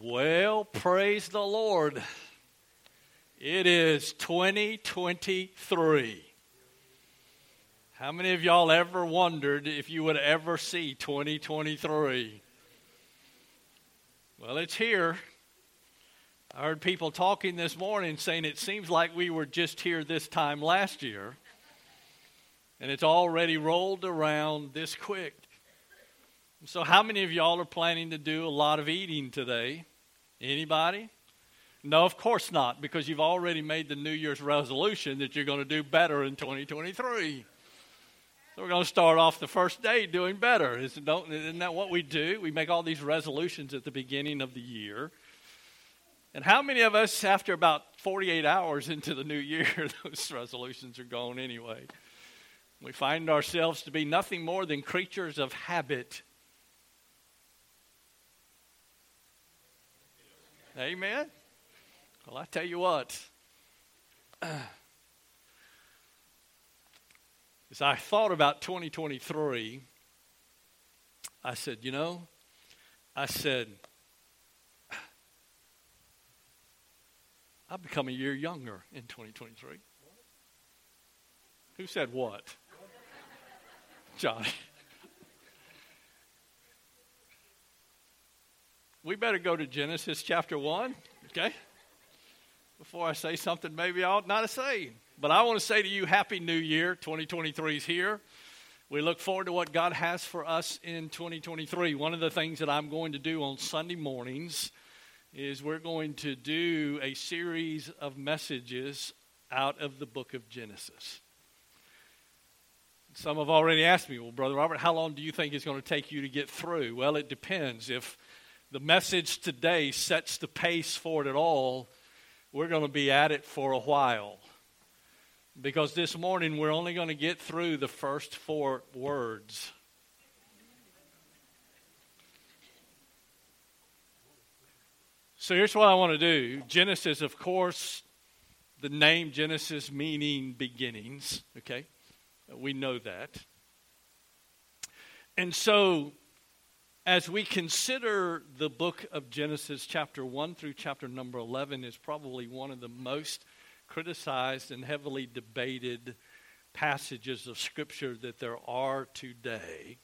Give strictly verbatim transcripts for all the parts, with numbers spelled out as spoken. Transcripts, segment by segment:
Well, praise the Lord. It is twenty twenty-three. How many of y'all ever wondered if you would ever see twenty twenty-three? Well, it's here. I heard people talking this morning saying it seems like we were just here this time last year, and it's already rolled around this quick. So how many of y'all are planning to do a lot of eating today? Anybody? No, of course not, because you've already made the New Year's resolution that you're going to do better in twenty twenty-three. So we're going to start off the first day doing better. Isn't, don't, isn't that what we do? We make all these resolutions at the beginning of the year. And how many of us, after about forty-eight hours into the new year, those resolutions are gone anyway? We find ourselves to be nothing more than creatures of habit. Amen? Well, I tell you what. As I thought about twenty twenty-three, I said, you know, I said, I've become a year younger in twenty twenty-three. Who said what? Johnny. We better go to Genesis chapter one, okay? Before I say something maybe I ought not to say. But I want to say to you, Happy New Year. twenty twenty-three is here. We look forward to what God has for us in twenty twenty-three. One of the things that I'm going to do on Sunday mornings is we're going to do a series of messages out of the book of Genesis. Some have already asked me, well, Brother Robert, how long do you think it's going to take you to get through? Well, it depends. If the message today sets the pace for it at all, we're going to be at it for a while. Because this morning, we're only going to get through the first four words. So here's what I want to do. Genesis, of course, the name Genesis meaning beginnings, okay? We know that. And so, as we consider the book of Genesis, chapter one through chapter number eleven is probably one of the most criticized and heavily debated passages of Scripture that there are today.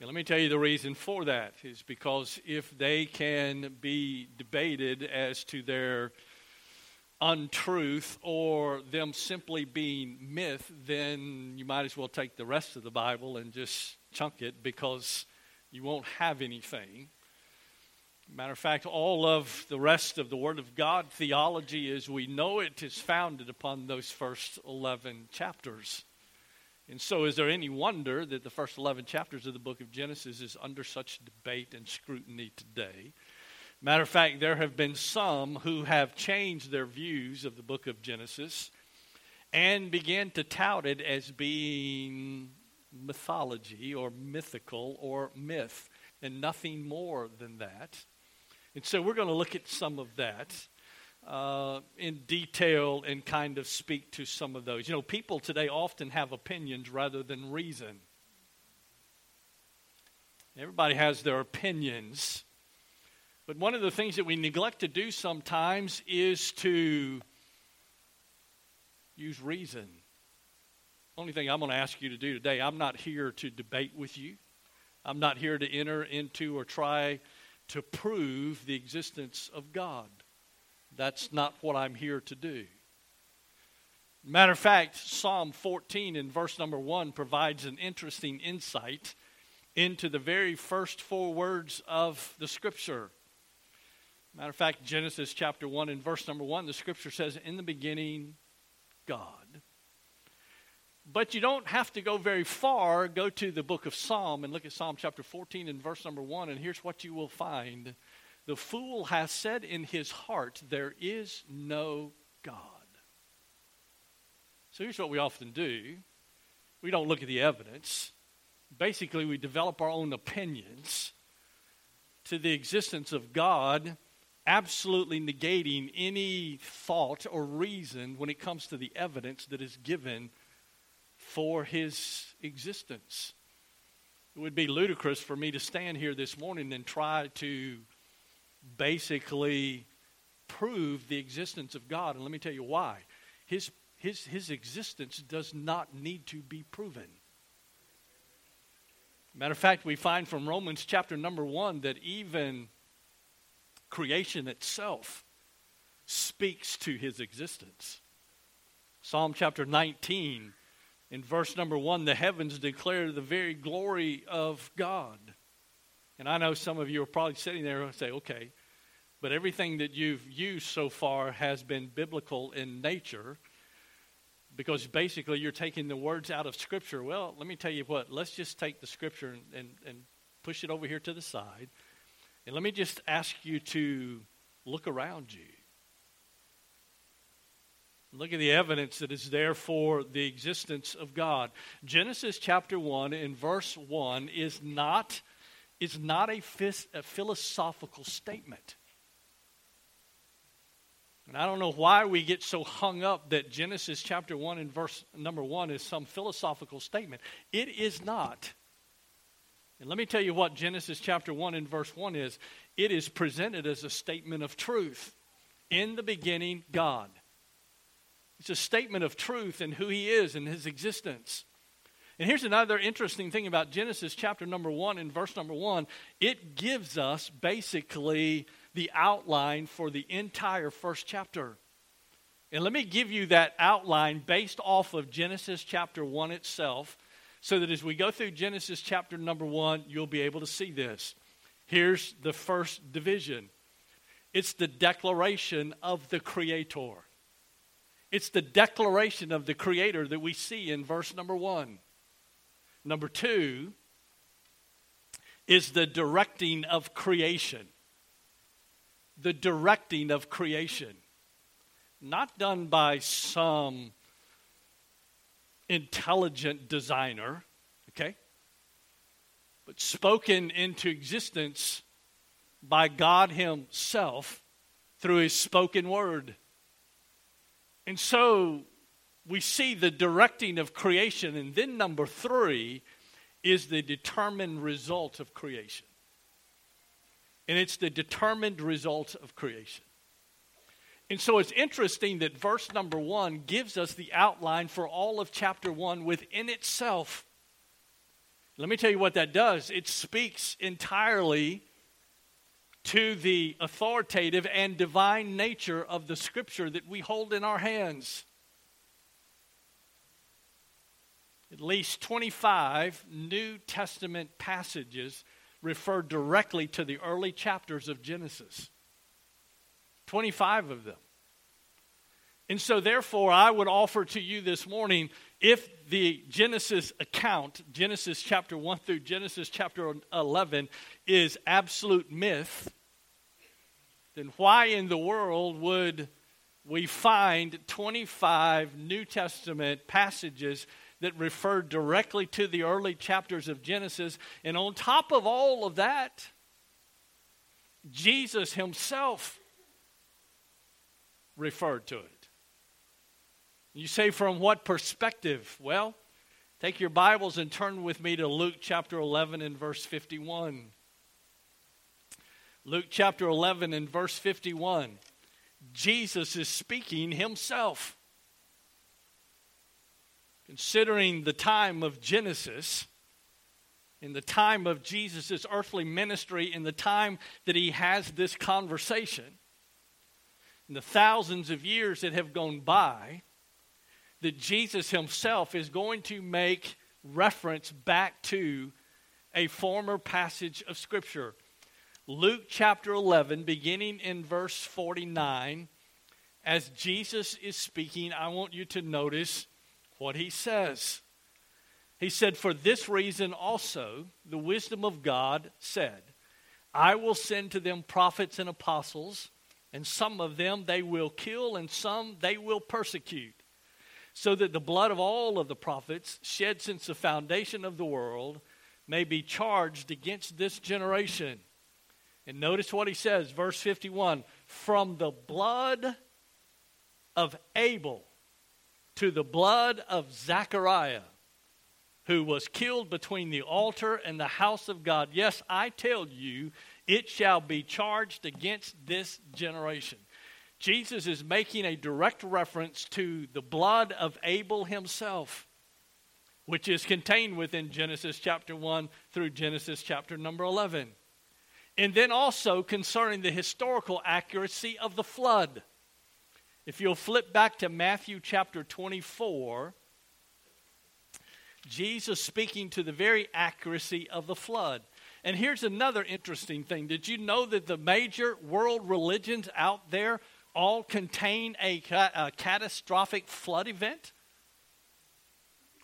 And let me tell you the reason for that is because if they can be debated as to their untruth or them simply being myth, then you might as well take the rest of the Bible and just chunk it because you won't have anything. Matter of fact, all of the rest of the Word of God theology as we know it is founded upon those first eleven chapters. And so is there any wonder that the first eleven chapters of the book of Genesis is under such debate and scrutiny today? Matter of fact, there have been some who have changed their views of the book of Genesis and began to tout it as being mythology or mythical or myth and nothing more than that. And so we're going to look at some of that uh, in detail and kind of speak to some of those. You know, people today often have opinions rather than reason. Everybody has their opinions. But one of the things that we neglect to do sometimes is to use reason. Only thing I'm going to ask you to do today, I'm not here to debate with you. I'm not here to enter into or try to prove the existence of God. That's not what I'm here to do. Matter of fact, Psalm fourteen in verse number one provides an interesting insight into the very first four words of the Scripture. Matter of fact, Genesis chapter one and verse number one, the Scripture says, "In the beginning, God." But you don't have to go very far. Go to the book of Psalm and look at Psalm chapter fourteen and verse number one, and here's what you will find. The fool has said in his heart, there is no God. So here's what we often do. We don't look at the evidence. Basically, we develop our own opinions to the existence of God, absolutely negating any thought or reason when it comes to the evidence that is given for his existence. It would be ludicrous for me to stand here this morning and try to basically prove the existence of God. And let me tell you why. His, his, his existence does not need to be proven. Matter of fact, we find from Romans chapter number one that even creation itself speaks to his existence. Psalm chapter nineteen, in verse number one, the heavens declare the very glory of God. And I know some of you are probably sitting there and say, okay, but everything that you've used so far has been biblical in nature, because basically you're taking the words out of Scripture. Well, let me tell you what, let's just take the Scripture and, and, and push it over here to the side. And let me just ask you to look around you. Look at the evidence that is there for the existence of God. Genesis chapter one in verse one is not, is not a, phys, a philosophical statement. And I don't know why we get so hung up that Genesis chapter one and verse number one is some philosophical statement. It is not. And let me tell you what Genesis chapter one and verse one is. It is presented as a statement of truth. In the beginning, God. It's a statement of truth and who he is and his existence. And here's another interesting thing about Genesis chapter number one and verse number one. It gives us basically the outline for the entire first chapter. And let me give you that outline based off of Genesis chapter one itself, so that as we go through Genesis chapter number one, you'll be able to see this. Here's the first division. It's the declaration of the Creator. It's the declaration of the Creator that we see in verse number one. Number two is the directing of creation. The directing of creation. Not done by some intelligent designer, okay? But spoken into existence by God himself through his spoken word. And so we see the directing of creation. And then number three is the determined result of creation. And it's the determined result of creation. And so it's interesting that verse number one gives us the outline for all of chapter one within itself. Let me tell you what that does. It speaks entirely to the authoritative and divine nature of the Scripture that we hold in our hands. At least twenty-five New Testament passages refer directly to the early chapters of Genesis. twenty-five of them. And so therefore, I would offer to you this morning, if the Genesis account, Genesis chapter one through Genesis chapter eleven, is absolute myth, then why in the world would we find twenty-five New Testament passages that refer directly to the early chapters of Genesis? And on top of all of that, Jesus himself referred to it. You say, from what perspective? Well, take your Bibles and turn with me to Luke chapter eleven and verse fifty-one. Luke chapter eleven and verse fifty-one. Jesus is speaking himself. Considering the time of Genesis, in the time of Jesus' earthly ministry, in the time that he has this conversation, in the thousands of years that have gone by, that Jesus himself is going to make reference back to a former passage of Scripture. Luke chapter eleven, beginning in verse forty-nine, as Jesus is speaking, I want you to notice what he says. He said, "For this reason also the wisdom of God said, I will send to them prophets and apostles, and some of them they will kill, and some they will persecute. So that the blood of all of the prophets, shed since the foundation of the world, may be charged against this generation." And notice what he says, verse fifty-one, "From the blood of Abel to the blood of Zechariah, who was killed between the altar and the house of God. Yes, I tell you, it shall be charged against this generation." Jesus is making a direct reference to the blood of Abel himself, which is contained within Genesis chapter one through Genesis chapter number eleven. And then also concerning the historical accuracy of the flood. If you'll flip back to Matthew chapter twenty-four, Jesus speaking to the very accuracy of the flood. And here's another interesting thing. Did you know that the major world religions out there all contain a, ca- a catastrophic flood event?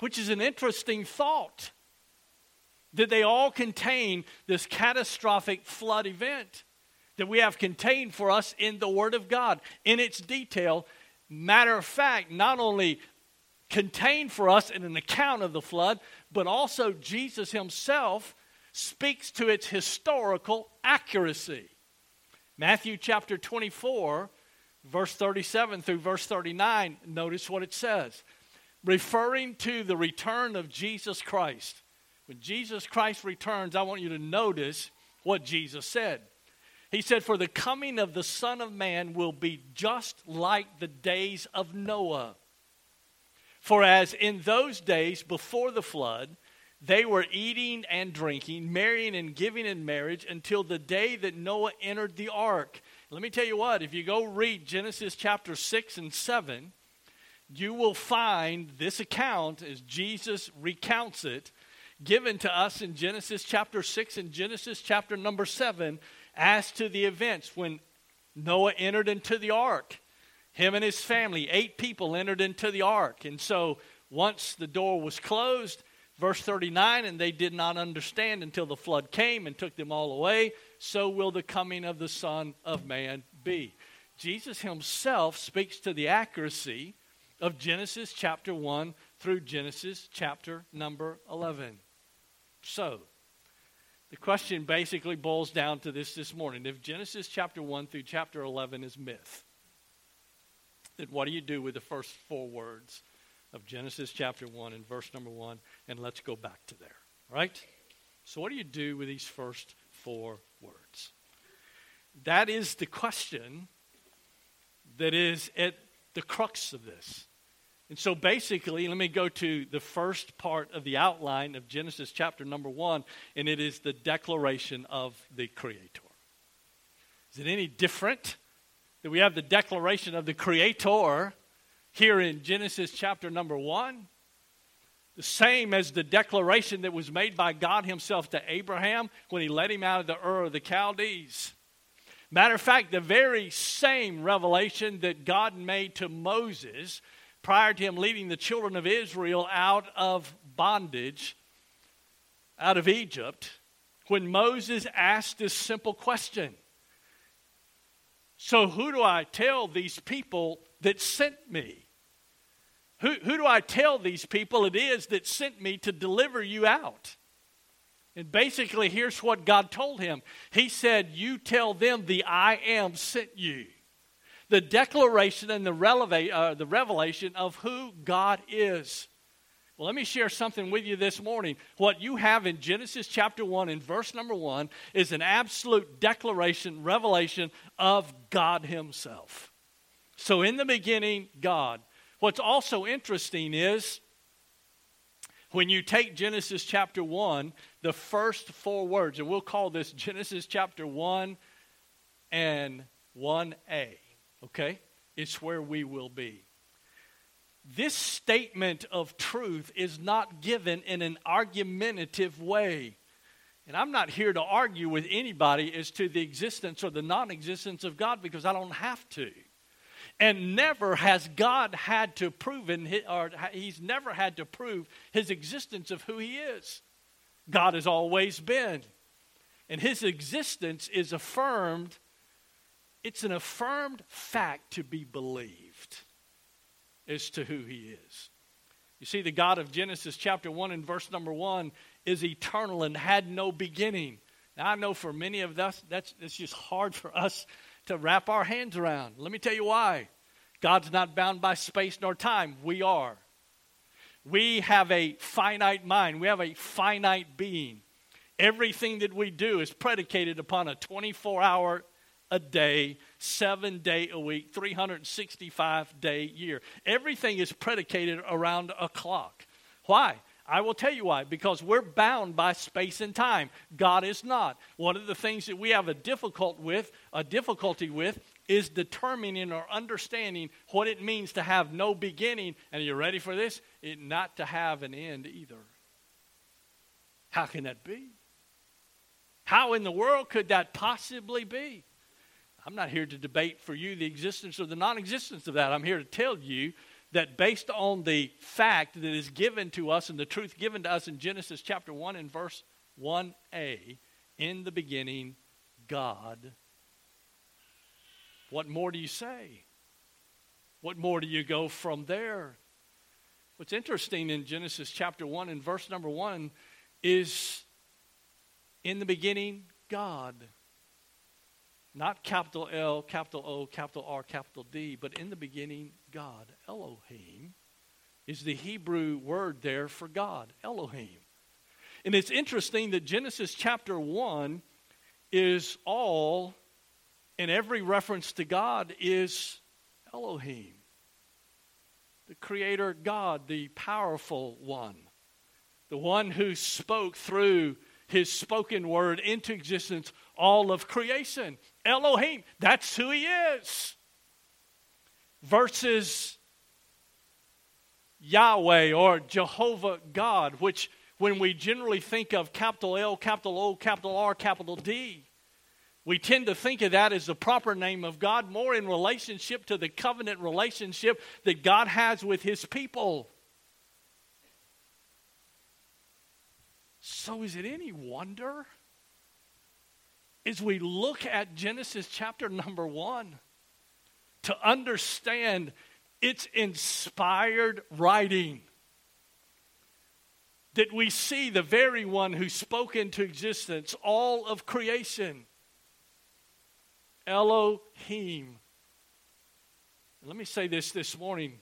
Which is an interesting thought, that they all contain this catastrophic flood event that we have contained for us in the Word of God, in its detail. Matter of fact, not only contained for us in an account of the flood, but also Jesus himself speaks to its historical accuracy. Matthew chapter twenty-four, verse thirty-seven through verse thirty-nine, notice what it says. Referring to the return of Jesus Christ. When Jesus Christ returns, I want you to notice what Jesus said. He said, "For the coming of the Son of Man will be just like the days of Noah. For as in those days before the flood, they were eating and drinking, marrying and giving in marriage until the day that Noah entered the ark." Let me tell you what, if you go read Genesis chapter six and seven, you will find this account, as Jesus recounts it, given to us in Genesis chapter six and Genesis chapter number seven, as to the events when Noah entered into the ark. Him and his family, eight people, entered into the ark. And so once the door was closed, verse thirty-nine, "And they did not understand until the flood came and took them all away. So will the coming of the Son of Man be." Jesus himself speaks to the accuracy of Genesis chapter one through Genesis chapter number eleven. So, the question basically boils down to this this morning. If Genesis chapter one through chapter eleven is myth, then what do you do with the first four words of Genesis chapter one and verse number one? And let's go back to there, right? So what do you do with these first four words? That is the question that is at the crux of this. And so basically, let me go to the first part of the outline of Genesis chapter number one, and it is the declaration of the Creator. Is it any different that we have the declaration of the Creator here in Genesis chapter number one? The same as the declaration that was made by God himself to Abraham when he led him out of the Ur of the Chaldees. Matter of fact, the very same revelation that God made to Moses prior to him leading the children of Israel out of bondage, out of Egypt, when Moses asked this simple question. So who do I tell these people that sent me? Who, who do I tell these people it is that sent me to deliver you out? And basically, here's what God told him. He said, "You tell them the I Am sent you." The declaration and the, releva- uh, the revelation of who God is. Well, let me share something with you this morning. What you have in Genesis chapter one and verse number one is an absolute declaration, revelation of God himself. So in the beginning, God. What's also interesting is, when you take Genesis chapter one, the first four words, and we'll call this Genesis chapter one and one A, okay? It's where we will be. This statement of truth is not given in an argumentative way. And I'm not here to argue with anybody as to the existence or the non-existence of God, because I don't have to. And never has God had to prove, in his, or he's never had to prove his existence of who he is. God has always been. And his existence is affirmed. It's an affirmed fact to be believed as to who he is. You see, the God of Genesis chapter one and verse number one is eternal and had no beginning. Now, I know for many of us, that's, that's just hard for us to wrap our hands around. Let me tell you why. God's not bound by space nor time. We are. We have a finite mind. We have a finite being. Everything that we do is predicated upon a twenty-four hour a day, seven day a week, three hundred sixty-five day year. Everything is predicated around a clock. Why? I will tell you why. Because we're bound by space and time. God is not. One of the things that we have a difficult with, a difficulty with is determining or understanding what it means to have no beginning. And are you ready for this? It not to have an end either. How can that be? How in the world could that possibly be? I'm not here to debate for you the existence or the non-existence of that. I'm here to tell you that based on the fact that is given to us and the truth given to us in Genesis chapter one and verse one a, in the beginning, God. What more do you say? What more do you go from there? What's interesting in Genesis chapter one and verse number one is, in the beginning, God. Not capital L, capital O, capital R, capital D, but in the beginning, God. Elohim is the Hebrew word there for God, Elohim. And it's interesting that Genesis chapter one is all, and every reference to God is Elohim, the creator God, the powerful one, the one who spoke through his spoken word into existence all of creation. Elohim, that's who he is. Versus Yahweh or Jehovah God, which when we generally think of capital L, capital O, capital R, capital D, we tend to think of that as the proper name of God, more in relationship to the covenant relationship that God has with his people. So is it any wonder, as we look at Genesis chapter number one, to understand its inspired writing, that we see the very one who spoke into existence all of creation, Elohim. Let me say this this morning.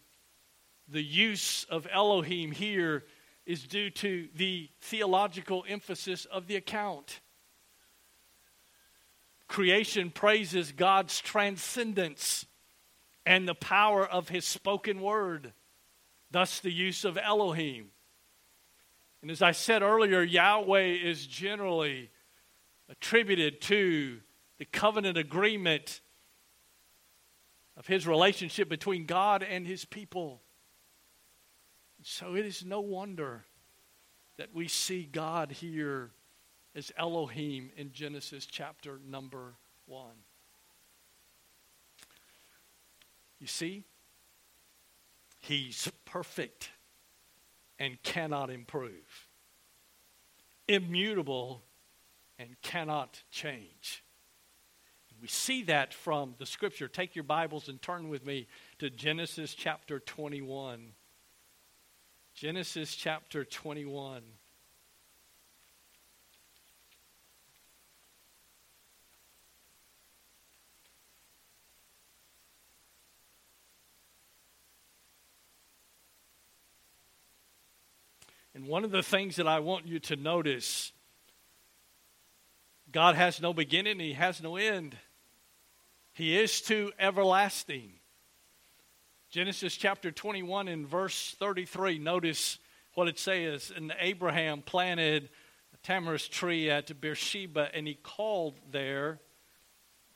The use of Elohim here is due to the theological emphasis of the account. Creation praises God's transcendence and the power of his spoken word, thus the use of Elohim. And as I said earlier, Yahweh is generally attributed to the covenant agreement of his relationship between God and his people. So it is no wonder that we see God here as Elohim in Genesis chapter number one. You see, he's perfect and cannot improve, immutable and cannot change. We see that from the scripture. Take your Bibles and turn with me to Genesis chapter twenty-one. Genesis chapter twenty-one. And one of the things that I want you to notice, God has no beginning, he has no end. He is to everlasting. Genesis chapter twenty-one and verse thirty-three. Notice what it says. And Abraham planted a tamarisk tree at Beersheba, and he called there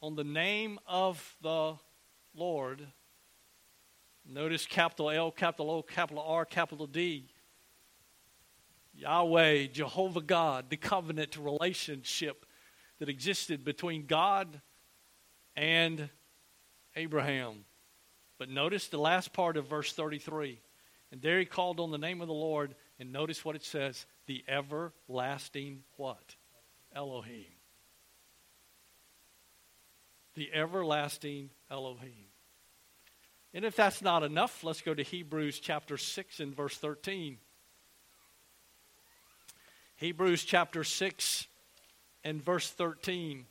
on the name of the Lord. Notice capital L, capital O, capital R, capital D. Yahweh, Jehovah God, the covenant relationship that existed between God and Abraham. But notice the last part of verse thirty-three. And there he called on the name of the Lord, and notice what it says, the everlasting what? Elohim. The everlasting Elohim. And if that's not enough, let's go to Hebrews chapter six and verse thirteen. Hebrews chapter six and verse thirteen.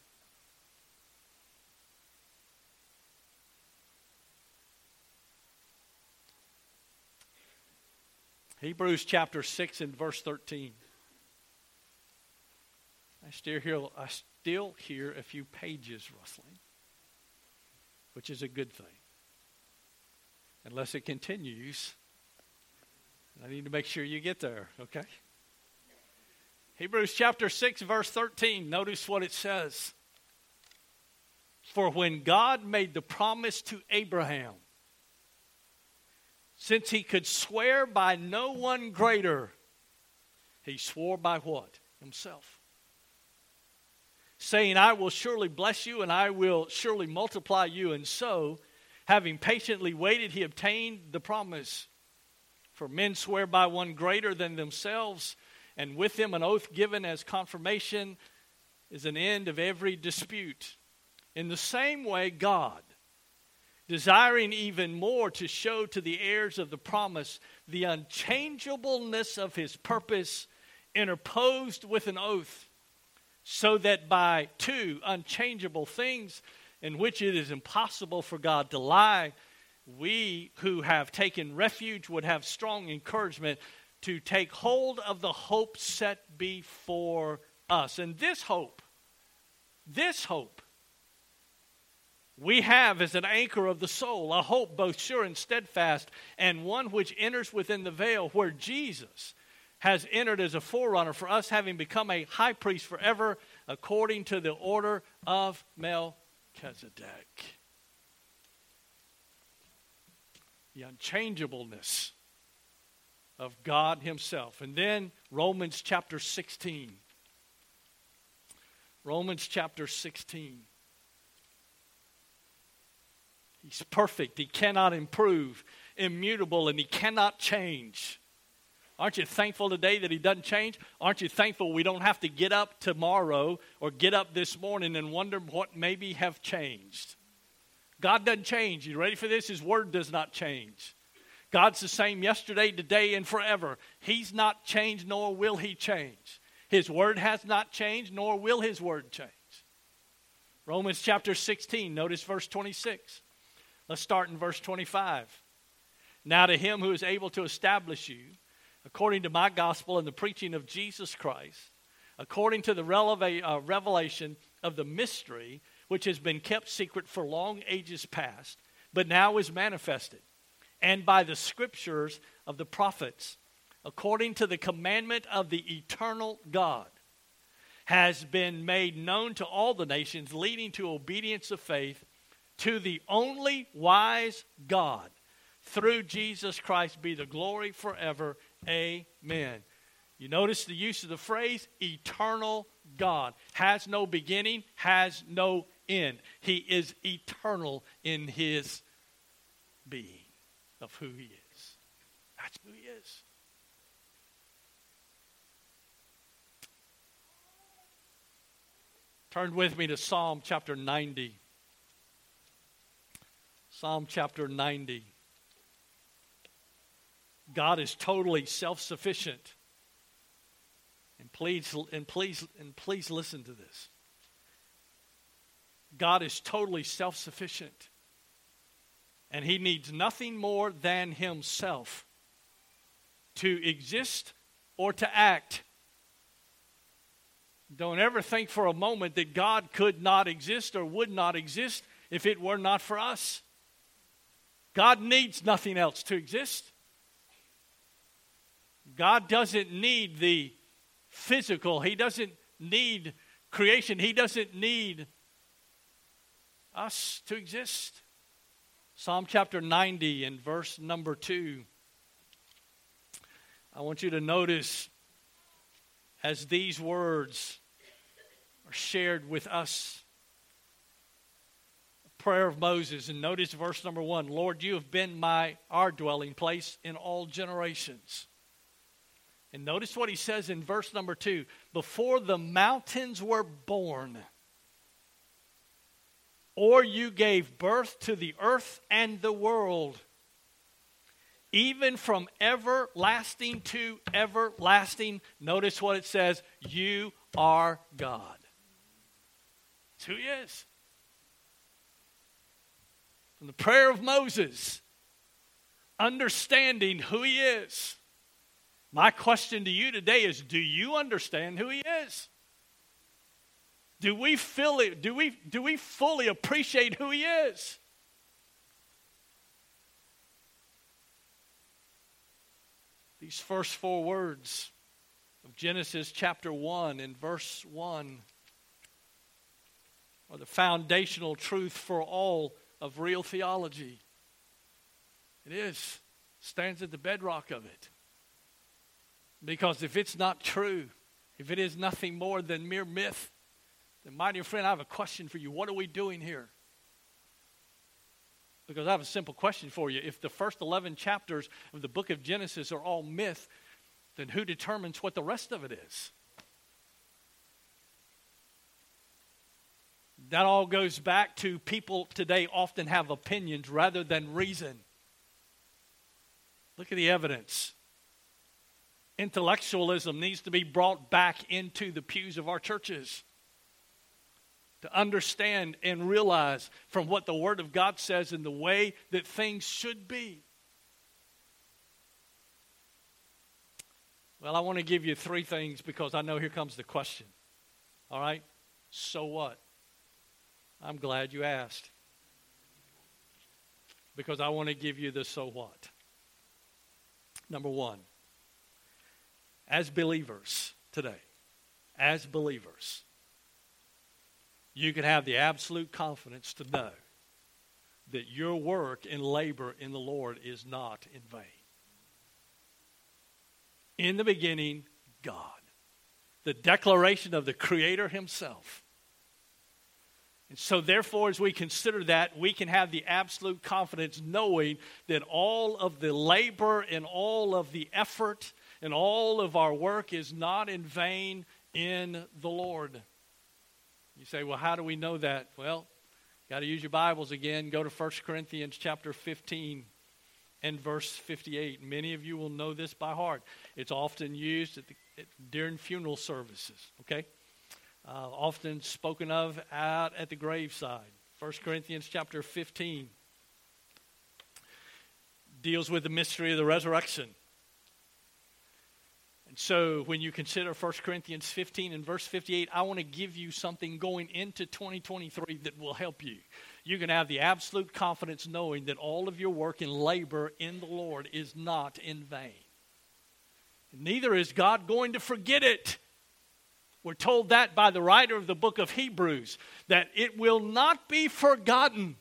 Hebrews chapter six and verse thirteen. I still hear, I still hear a few pages rustling, which is a good thing. Unless it continues, I need to make sure you get there, okay? Hebrews chapter six, verse thirteen. Notice what it says. For when God made the promise to Abraham, since he could swear by no one greater, he swore by what? Himself. Saying, I will surely bless you, and I will surely multiply you. And so, having patiently waited, he obtained the promise. For men swear by one greater than themselves, and with them an oath given as confirmation is an end of every dispute. In the same way, God, desiring even more to show to the heirs of the promise the unchangeableness of his purpose, interposed with an oath, so that by two unchangeable things in which it is impossible for God to lie, we who have taken refuge would have strong encouragement to take hold of the hope set before us. And this hope, this hope, we have as an anchor of the soul, a hope both sure and steadfast, and one which enters within the veil, where Jesus has entered as a forerunner for us, having become a high priest forever, according to the order of Melchizedek. The unchangeableness of God himself. And then Romans chapter sixteen. Romans chapter sixteen. He's perfect. He cannot improve, immutable, and he cannot change. Aren't you thankful today that he doesn't change? Aren't you thankful we don't have to get up tomorrow or get up this morning and wonder what maybe have changed? God doesn't change. You ready for this? His word does not change. God's the same yesterday, today, and forever. He's not changed, nor will he change. His word has not changed, nor will his word change. Romans chapter sixteen, notice verse twenty-six. Let's start in verse twenty-five. Now to him who is able to establish you, according to my gospel and the preaching of Jesus Christ, according to the releva- uh, revelation of the mystery, which has been kept secret for long ages past, but now is manifested, and by the scriptures of the prophets, according to the commandment of the eternal God, has been made known to all the nations, leading to obedience of faith, to the only wise God, through Jesus Christ be the glory forever. Amen. You notice the use of the phrase, eternal God. Has no beginning, has no end. He is eternal in his being of who he is. That's who he is. Turn with me to Psalm chapter ninety. Psalm chapter ninety. God is totally self-sufficient. And please, and please, and please listen to this. God is totally self-sufficient. And he needs nothing more than himself to exist or to act. Don't ever think for a moment that God could not exist or would not exist if it were not for us. God needs nothing else to exist. God doesn't need the physical. He doesn't need creation. He doesn't need us to exist. Psalm chapter ninety and verse number two. I want you to notice as these words are shared with us, prayer of Moses, and notice verse number one. Lord, you have been my our dwelling place in all generations. And notice what he says in verse number two. Before the mountains were born, or you gave birth to the earth and the world, even from everlasting to everlasting, notice what it says, you are God. That's who he is. From the prayer of Moses, understanding who he is, My question to you today is, do you understand who he is? Do we feel it, do we do we fully appreciate who he is? These first four words of Genesis chapter one and verse one are the foundational truth for all of real theology. It is. Stands at the bedrock of it. Because if it's not true, if it is nothing more than mere myth, then my dear friend, I have a question for you. What are we doing here? Because I have a simple question for you. If the first eleven chapters of the book of Genesis are all myth, then who determines what the rest of it is? That all goes back to people today often have opinions rather than reason. Look at the evidence. Intellectualism needs to be brought back into the pews of our churches, to understand and realize from what the Word of God says and the way that things should be. Well, I want to give you three things because I know here comes the question. All right? So what? I'm glad you asked, because I want to give you the so what. Number one, as believers today, as believers, you can have the absolute confidence to know that your work and labor in the Lord is not in vain. In the beginning, God. The declaration of the Creator himself. And so therefore, as we consider that, we can have the absolute confidence knowing that all of the labor and all of the effort and all of our work is not in vain in the Lord. You say, well, how do we know that? Well, got to use your Bibles again. Go to First Corinthians chapter fifteen and verse fifty-eight. Many of you will know this by heart. It's often used at the, at, during funeral services, okay? Uh, often spoken of out at the graveside. First Corinthians chapter fifteen deals with the mystery of the resurrection. So when you consider First Corinthians fifteen and verse fifty-eight, I want to give you something going into twenty twenty-three that will help you. You can have the absolute confidence knowing that all of your work and labor in the Lord is not in vain. Neither is God going to forget it. We're told that by the writer of the book of Hebrews, that it will not be forgotten.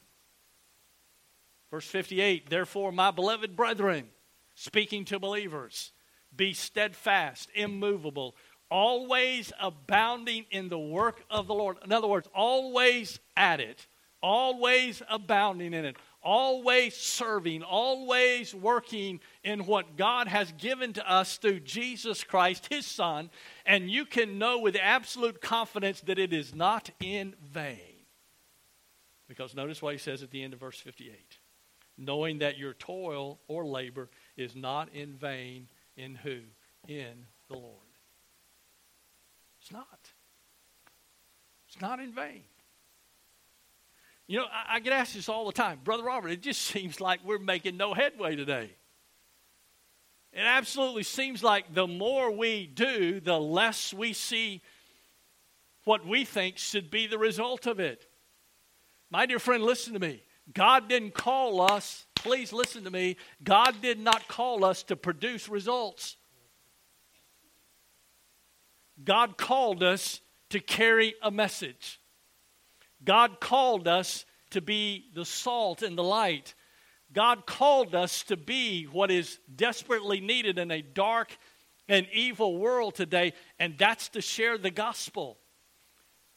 Verse fifty-eight, therefore, my beloved brethren, speaking to believers, be steadfast, immovable, always abounding in the work of the Lord. In other words, always at it, always abounding in it, always serving, always working in what God has given to us through Jesus Christ, his Son. And you can know with absolute confidence that it is not in vain. Because notice what he says at the end of verse fifty-eight. Knowing that your toil or labor is not in vain. In who? In the Lord. It's not. It's not in vain. You know, I, I get asked this all the time. Brother Robert, it just seems like we're making no headway today. It absolutely seems like the more we do, the less we see what we think should be the result of it. My dear friend, listen to me. God didn't call us. Please listen to me. God did not call us to produce results. God called us to carry a message. God called us to be the salt and the light. God called us to be what is desperately needed in a dark and evil world today, and that's to share the gospel.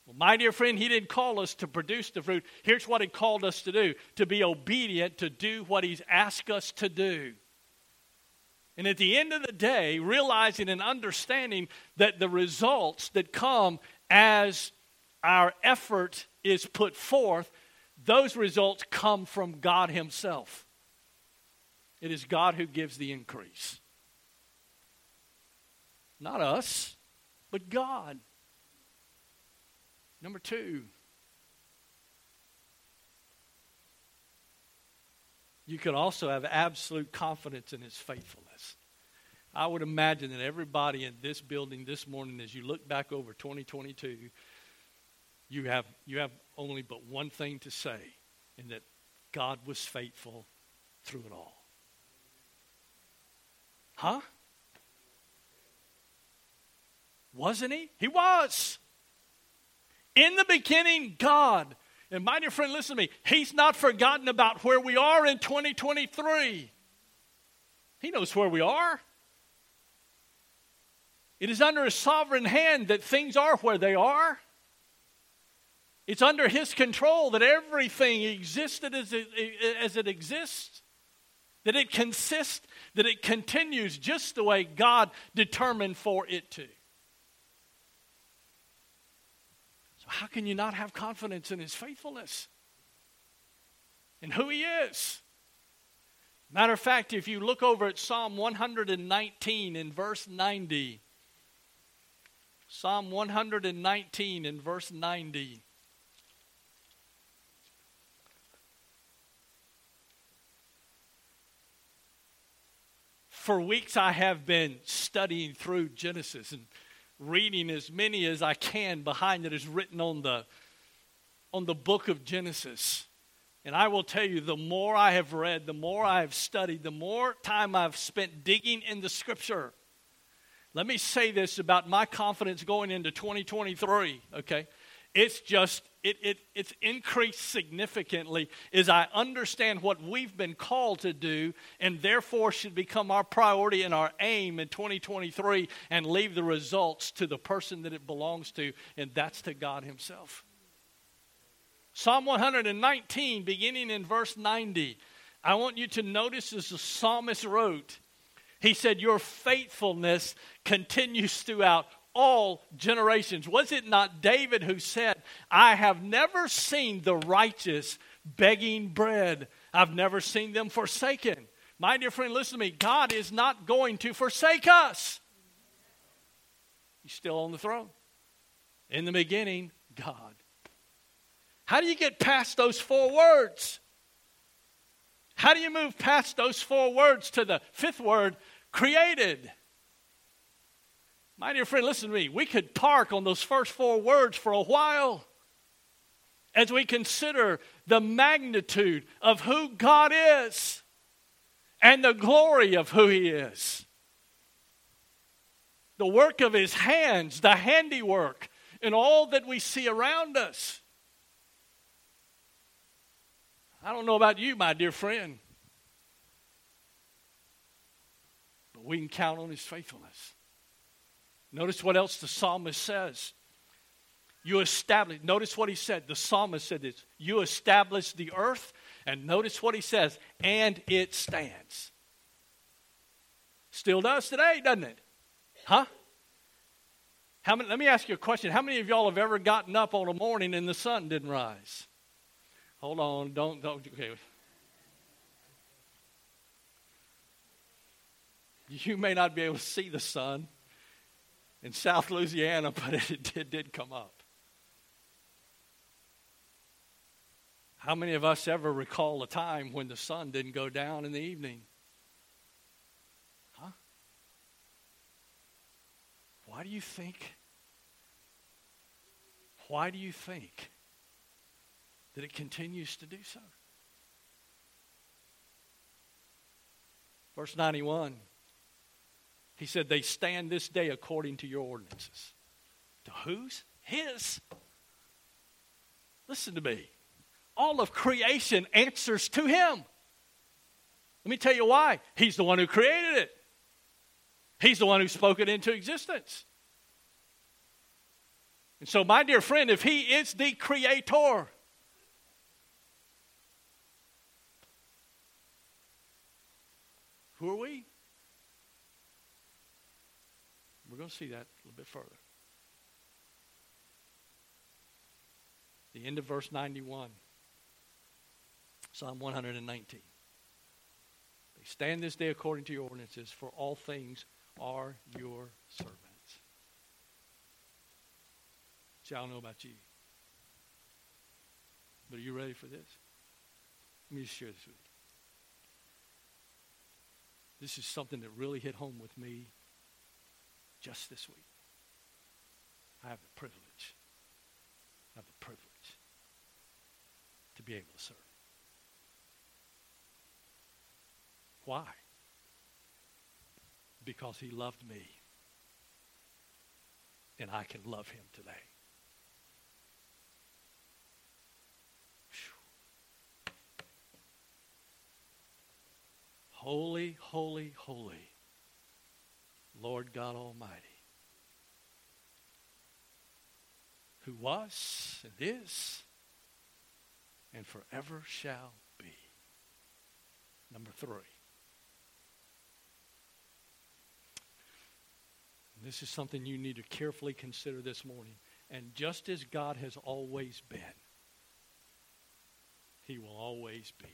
Well, my dear friend, he didn't call us to produce the fruit. Here's what he called us to do, to be obedient, to do what he's asked us to do. And at the end of the day, realizing and understanding that the results that come as our effort is put forth, those results come from God himself. It is God who gives the increase. Not us, but God. Number two, you can also have absolute confidence in his faithfulness. I would imagine that everybody in this building this morning, as you look back over twenty twenty-two, you have you have only but one thing to say, and that God was faithful through it all. Huh? Wasn't he? He was. In the beginning, God. And my dear friend, listen to me. He's not forgotten about where we are in twenty twenty-three. He knows where we are. It is under His sovereign hand that things are where they are. It's under His control that everything existed as it, as it exists. That it consists, that it continues just the way God determined for it to. So how can you not have confidence in His faithfulness? In who He is? Matter of fact, if you look over at Psalm one nineteen in verse ninety. Psalm one nineteen in verse ninety. For weeks I have been studying through Genesis and reading as many as I can behind that is written on the, on the book of Genesis. And I will tell you, the more I have read, the more I have studied, the more time I've spent digging in the Scripture. Let me say this about my confidence going into twenty twenty-three, okay? It's just, it, it it's increased significantly as I understand what we've been called to do and therefore should become our priority and our aim in twenty twenty-three and leave the results to the person that it belongs to, and that's to God Himself. Psalm one nineteen, beginning in verse ninety. I want you to notice as the psalmist wrote, he said, your faithfulness continues throughout all generations. Was it not David who said, I have never seen the righteous begging bread. I've never seen them forsaken. My dear friend, listen to me. God is not going to forsake us. He's still on the throne. In the beginning, God. How do you get past those four words? How do you move past those four words to the fifth word, created? My dear friend, listen to me. We could park on those first four words for a while as we consider the magnitude of who God is and the glory of who He is. The work of His hands, the handiwork, and all that we see around us. I don't know about you, my dear friend, but we can count on His faithfulness. Notice what else the psalmist says. You establish, notice what he said. The psalmist said this. You establish the earth, and notice what he says, and it stands. Still does today, doesn't it? Huh? How many, let me ask you a question. How many of y'all have ever gotten up on a morning and the sun didn't rise? Hold on, don't, don't, okay. You may not be able to see the sun in South Louisiana, but it did, did come up. How many of us ever recall a time when the sun didn't go down in the evening? Huh? Why do you think? Why do you think that it continues to do so? Verse ninety-one. He said, they stand this day according to your ordinances. To whose? His. Listen to me. All of creation answers to Him. Let me tell you why. He's the one who created it. He's the one who spoke it into existence. And so, my dear friend, if He is the creator, who are we? We're going to see that a little bit further. The end of verse ninety-one. Psalm one nineteen. They stand this day according to your ordinances, for all things are your servants. See, I don't know about you, but are you ready for this? Let me just share this with you. This is something that really hit home with me just this week. I have the privilege, I have the privilege to be able to serve. Why? Because he loved me, and I can love him today. Holy, holy, holy, Lord God Almighty, who was and is and forever shall be. Number three. This is something you need to carefully consider this morning. And just as God has always been, he will always be.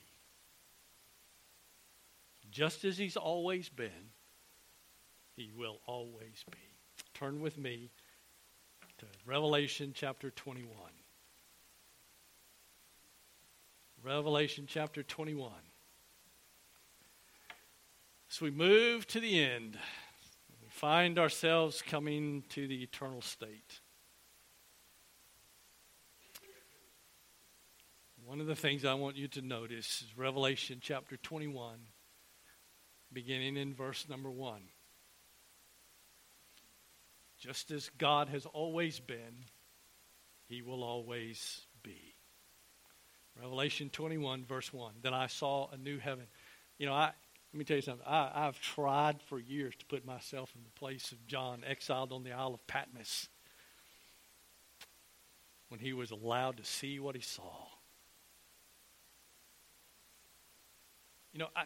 Just as he's always been, he will always be. Turn with me to Revelation chapter twenty-one. Revelation chapter twenty-one. As we move to the end, we find ourselves coming to the eternal state. One of the things I want you to notice is Revelation chapter twenty-one. Beginning in verse number one. Just as God has always been, he will always be. Revelation twenty-one, verse one. Then I saw a new heaven. You know, I let me tell you something. I, I've tried for years to put myself in the place of John, exiled on the Isle of Patmos, when he was allowed to see what he saw. You know, I...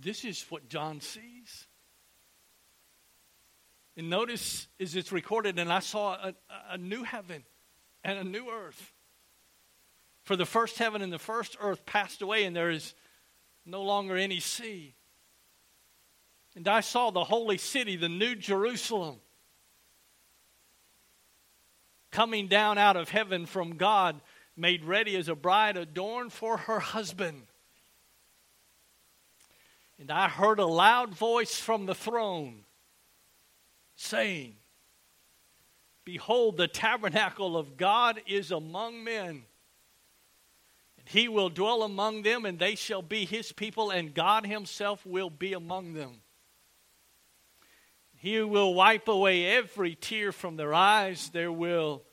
This is what John sees. And notice, as it's recorded, and I saw a, a new heaven and a new earth. For the first heaven and the first earth passed away, and there is no longer any sea. And I saw the holy city, the new Jerusalem, coming down out of heaven from God, made ready as a bride adorned for her husband. And I heard a loud voice from the throne saying, "Behold, the tabernacle of God is among men, and he will dwell among them, and they shall be his people, and God himself will be among them. He will wipe away every tear from their eyes. There will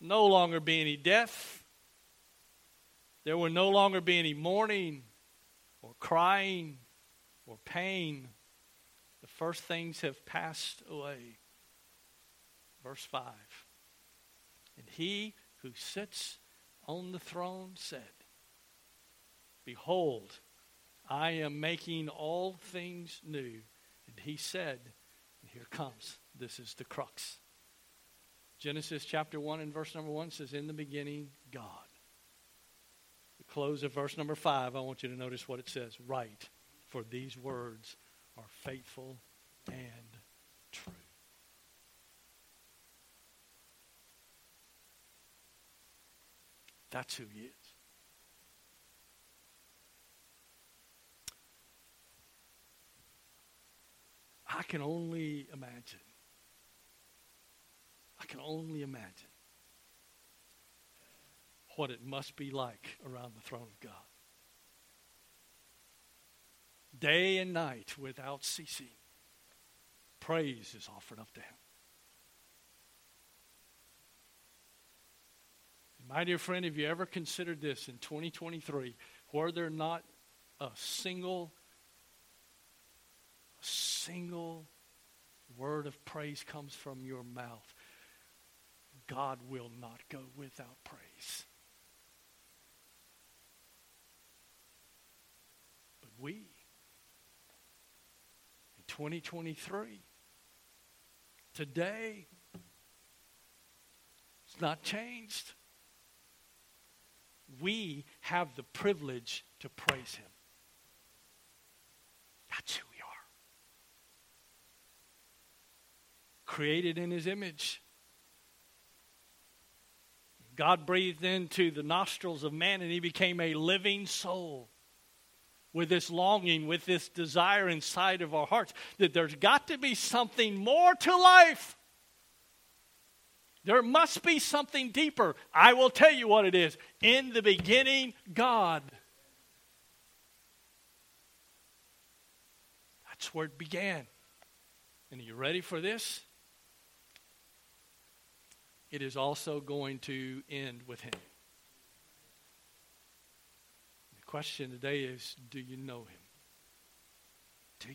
no longer be any death. There will no longer be any mourning or crying or pain. The first things have passed away." Verse five. And he who sits on the throne said, "Behold, I am making all things new." And he said, and here comes, this is the crux. Genesis chapter one and verse number one says, "In the beginning, God." The close of verse number five, I want you to notice what it says. Right. For these words are faithful and true. That's who he is. I can only imagine. I can only imagine what it must be like around the throne of God. Day and night without ceasing, praise is offered up to him. My dear friend, have you ever considered this in twenty twenty-three? Were there not a single, a single word of praise comes from your mouth? God will not go without praise. But we, twenty twenty-three. Today, it's not changed. We have the privilege to praise him. That's who we are. Created in his image. God breathed into the nostrils of man, and he became a living soul. with this longing, with this desire inside of our hearts, that there's got to be something more to life. There must be something deeper. I will tell you what it is. In the beginning, God. That's where it began. And are you ready for this? It is also going to end with Him. The question today is, do you know Him?